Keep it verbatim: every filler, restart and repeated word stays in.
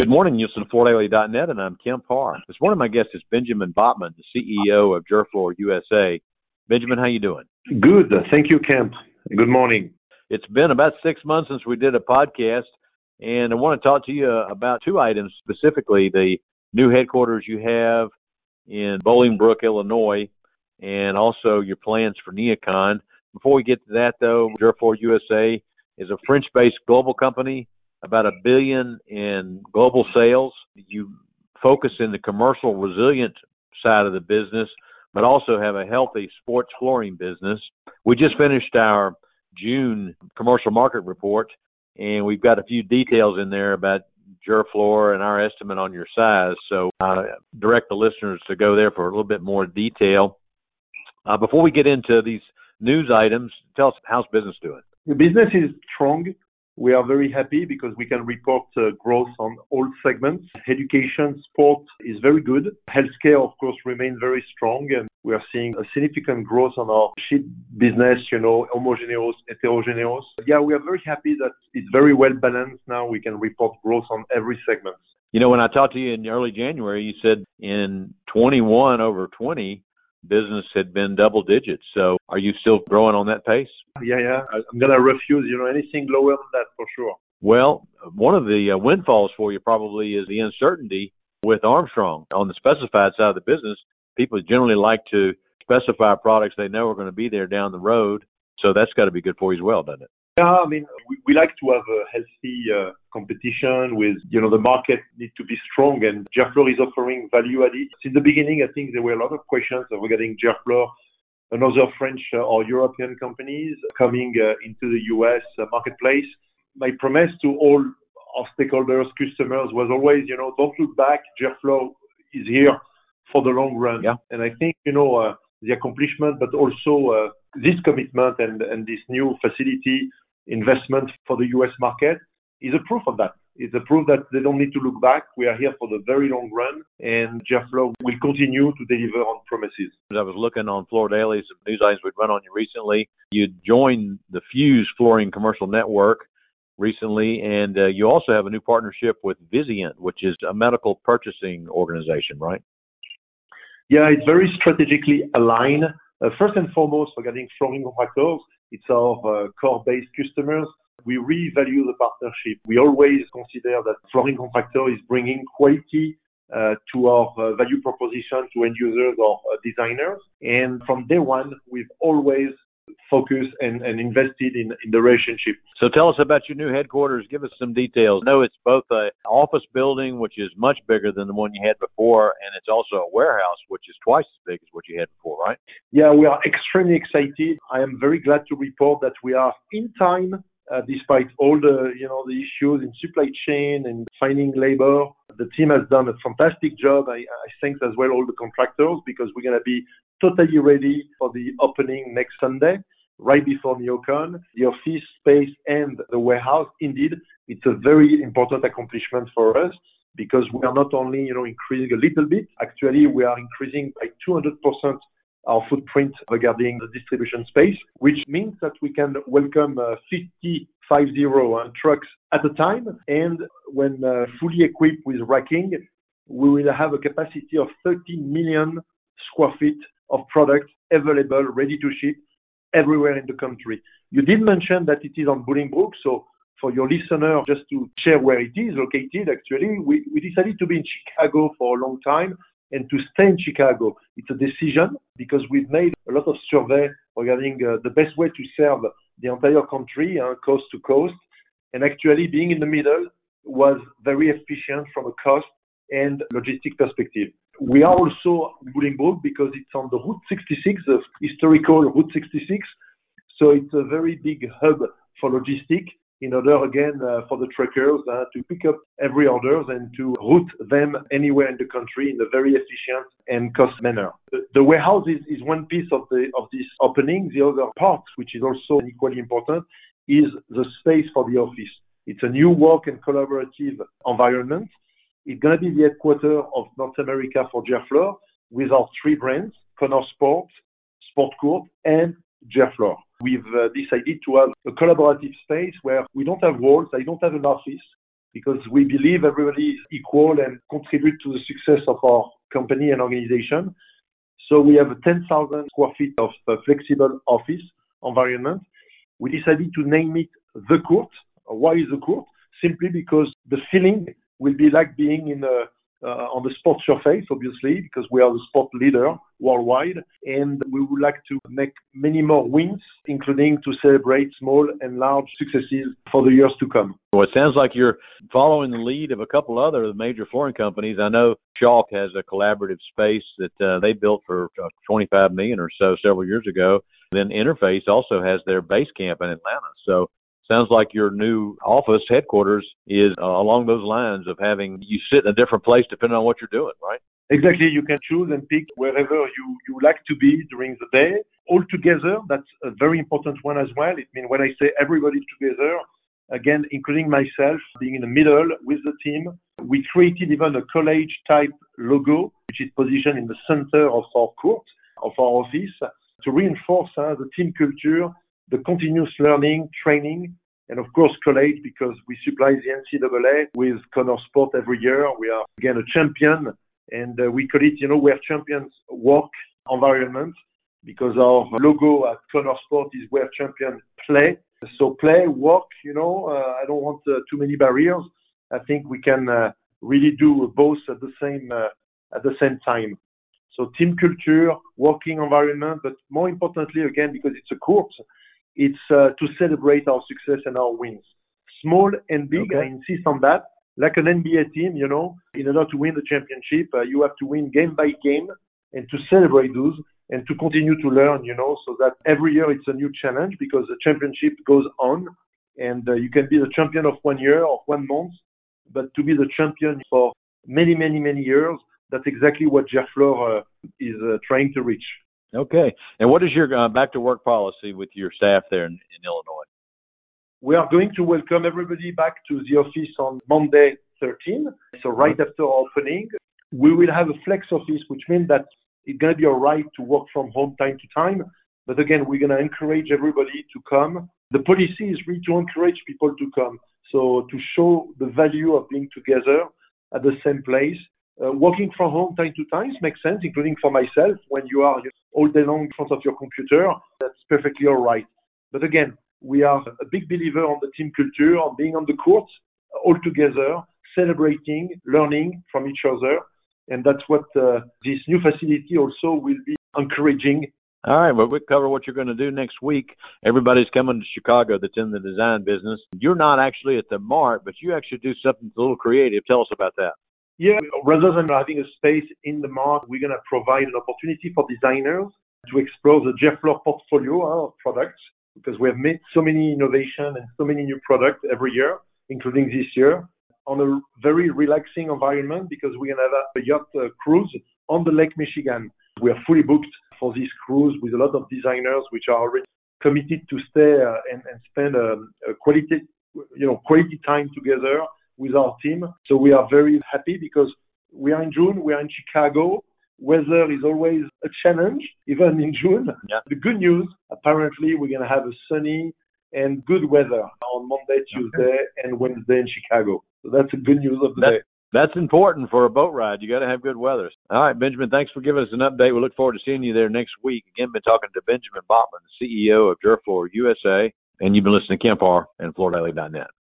Good morning, you're listening to Floor Daily dot net, and I'm Kemp Parr. This morning my guest is Benjamin Botman, the C E O of Gerflor U S A. Benjamin, how you doing? Good. Thank you, Kemp. Good morning. It's been about six months since we did a podcast, and I want to talk to you about two items, specifically the new headquarters you have in Bolingbrook, Illinois, and also your plans for Neocon. Before we get to that, though, Gerflor U S A is a French-based global company, about a billion in global sales. You focus in the commercial resilient side of the business, but also have a healthy sports flooring business. We just finished our June commercial market report, and we've got a few details in there about Gerflor and our estimate on your size. So I direct the listeners to go there for a little bit more detail. Uh, before we get into these news items, tell us, how's business doing? The business is strong. We are very happy because we can report uh, growth on all segments. Education, sport is very good. Healthcare, of course, remains very strong, and we are seeing a significant growth on our sheet business, you know, homogeneous, heterogeneous. Yeah, we are very happy that it's very well balanced now. We can report growth on every segment. You know, when I talked to you in early January, you said in twenty-one over twenty, business had been double digits. So are you still growing on that pace? Yeah, yeah. I'm going to refuse, you know, anything lower than that for sure. Well, one of the windfalls for you probably is the uncertainty with Armstrong. On the specified side of the business, people generally like to specify products they know are going to be there down the road. So that's got to be good for you as well, doesn't it? Yeah, I mean, we, we like to have a healthy uh, competition with, you know, the market needs to be strong, and Gerflor is offering value added. Since the beginning, I think there were a lot of questions regarding Gerflor and other French uh, or European companies coming uh, into the U S uh, marketplace. My promise to all our stakeholders, customers, was always, you know, don't look back. Gerflor is here for the long run. Yeah. And I think, you know, uh, the accomplishment, but also uh, this commitment and, and this new facility investment for the U S market is a proof of that. It's a proof that they don't need to look back. We are here for the very long run, and Gerflor will continue to deliver on promises. I was looking on Floor Daily, some news items we'd run on you recently. You joined the Fuse Flooring Commercial Network recently, and uh, you also have a new partnership with Vizient, which is a medical purchasing organization, right? Yeah, it's very strategically aligned. Uh, first and foremost, regarding flooring contractors, it's our uh, core-based customers. We revalue the partnership. We always consider that flooring contractor is bringing quality uh, to our uh, value proposition to end users or uh, designers. And from day one, we've always focused and, and invested in, in the relationship. So tell us about your new headquarters. Give us some details. I know it's both an office building, which is much bigger than the one you had before, and it's also a warehouse, which is twice as big as what you had before, right? Yeah, we are extremely excited. I am very glad to report that we are in time. Uh, despite all the, you know, the issues in supply chain and finding labor, the team has done a fantastic job. I, I thank as well all the contractors, because we're going to be totally ready for the opening next Sunday, right before Neocon. The office space and the warehouse, indeed, it's a very important accomplishment for us, because we are not only, you know, increasing a little bit. Actually, we are increasing by two hundred percent our footprint regarding the distribution space, which means that we can welcome uh, fifty, five zero uh, trucks at a time. And when uh, fully equipped with racking, we will have a capacity of thirty million square feet of product available, ready to ship everywhere in the country. You did mention that it is on Bolingbrook. So for your listener, just to share where it is located, actually, we, we decided to be in Chicago for a long time, and to stay in Chicago. It's a decision because we've made a lot of survey regarding uh, the best way to serve the entire country, uh, coast to coast. And actually being in the middle was very efficient from a cost and logistic perspective. We are also in Bolingbrook because it's on the Route sixty-six, the historical Route sixty-six. So it's a very big hub for logistics, in order, again, uh, for the truckers uh, to pick up every order and to route them anywhere in the country in a very efficient and cost manner. The, the warehouse is, is one piece of the of this opening. The other part, which is also equally important, is the space for the office. It's a new work and collaborative environment. It's going to be the headquarters of North America for Gerflor with our three brands, Connor Sport, Sport Court, and Gerflor. We've uh, decided to have a collaborative space where we don't have walls. I don't have an office. because we believe everybody is equal and contribute to the success of our company and organization. So we have a ten thousand square feet of uh, flexible office environment. We decided to name it The Court. Why is The Court? Simply because the feeling will be like being in a, uh, on the sports surface, obviously, because we are the sport leader worldwide. And we would like to make many more wins, including to celebrate small and large successes for the years to come. Well, it sounds like you're following the lead of a couple other major flooring companies. I know Shawk has a collaborative space that uh, they built for twenty-five million dollars or so several years ago. Then Interface also has their base camp in Atlanta. So sounds like your new office headquarters is uh, along those lines of having you sit in a different place depending on what you're doing, right? Exactly. You can choose and pick wherever you, you like to be during the day. All together, that's a very important one as well. It means when I say everybody together, again, including myself, being in the middle with the team, we created even a college-type logo, which is positioned in the center of our court, of our office, to reinforce uh, the team culture, the continuous learning, training, and of course college, because we supply the N C double A with Connor Sport every year. We are, again, a champion, and uh, we call it, you know, we are champions walk environment, because our logo at Connor Sport is where champions play. So play, walk, you know, uh, I don't want uh, too many barriers. I think we can uh, really do both at the same uh, at the same time. So team culture, working environment, but more importantly, again, because it's a court, it's uh, to celebrate our success and our wins. Small and big, okay. I insist on that. Like an N B A team, you know, in order to win the championship, uh, you have to win game by game and to celebrate those and to continue to learn, you know, so that every year it's a new challenge, because the championship goes on, and uh, you can be the champion of one year or one month, but to be the champion for many, many, many years, that's exactly what Jeff Lohr uh, is uh, trying to reach. Okay. And what is your uh, back-to-work policy with your staff there in, in Illinois? We are going to welcome everybody back to the office on Monday the thirteenth, so right after our opening. We will have a flex office, which means that it's going to be all right to work from home time to time. But again, we're going to encourage everybody to come. The policy is really to encourage people to come, so to show the value of being together at the same place. Uh, working from home time to time makes sense, including for myself. When you are all day long in front of your computer, that's perfectly all right. But again, we are a big believer on the team culture, on being on the court, all together, celebrating, learning from each other. And that's what uh, this new facility also will be encouraging. All right, well, we'll cover what you're going to do next week. Everybody's coming to Chicago that's in the design business. You're not actually at the Mart, but you actually do something that's a little creative. Tell us about that. Yeah, rather than having a space in the Mart, we're going to provide an opportunity for designers to explore the Gerflor portfolio of products, because we have made so many innovations and so many new products every year, including this year, on a very relaxing environment, because we're going to have a yacht uh, cruise on the Lake Michigan. We are fully booked for this cruise with a lot of designers which are already committed to stay uh, and, and spend um, a quality, you know, quality time together with our team. So we are very happy, because we are in June, we are in Chicago. Weather is always a challenge, even in June. Yeah. The good news, apparently, we're going to have a sunny and good weather on Monday, Tuesday, okay. and Wednesday in Chicago. So that's the good news of the that, day. That's important for a boat ride. You got to have good weather. All right, Benjamin, thanks for giving us an update. We look forward to seeing you there next week. Again, been talking to Benjamin Botman, the C E O of Gerflor U S A, and you've been listening to Kempar and Floor Daily dot net.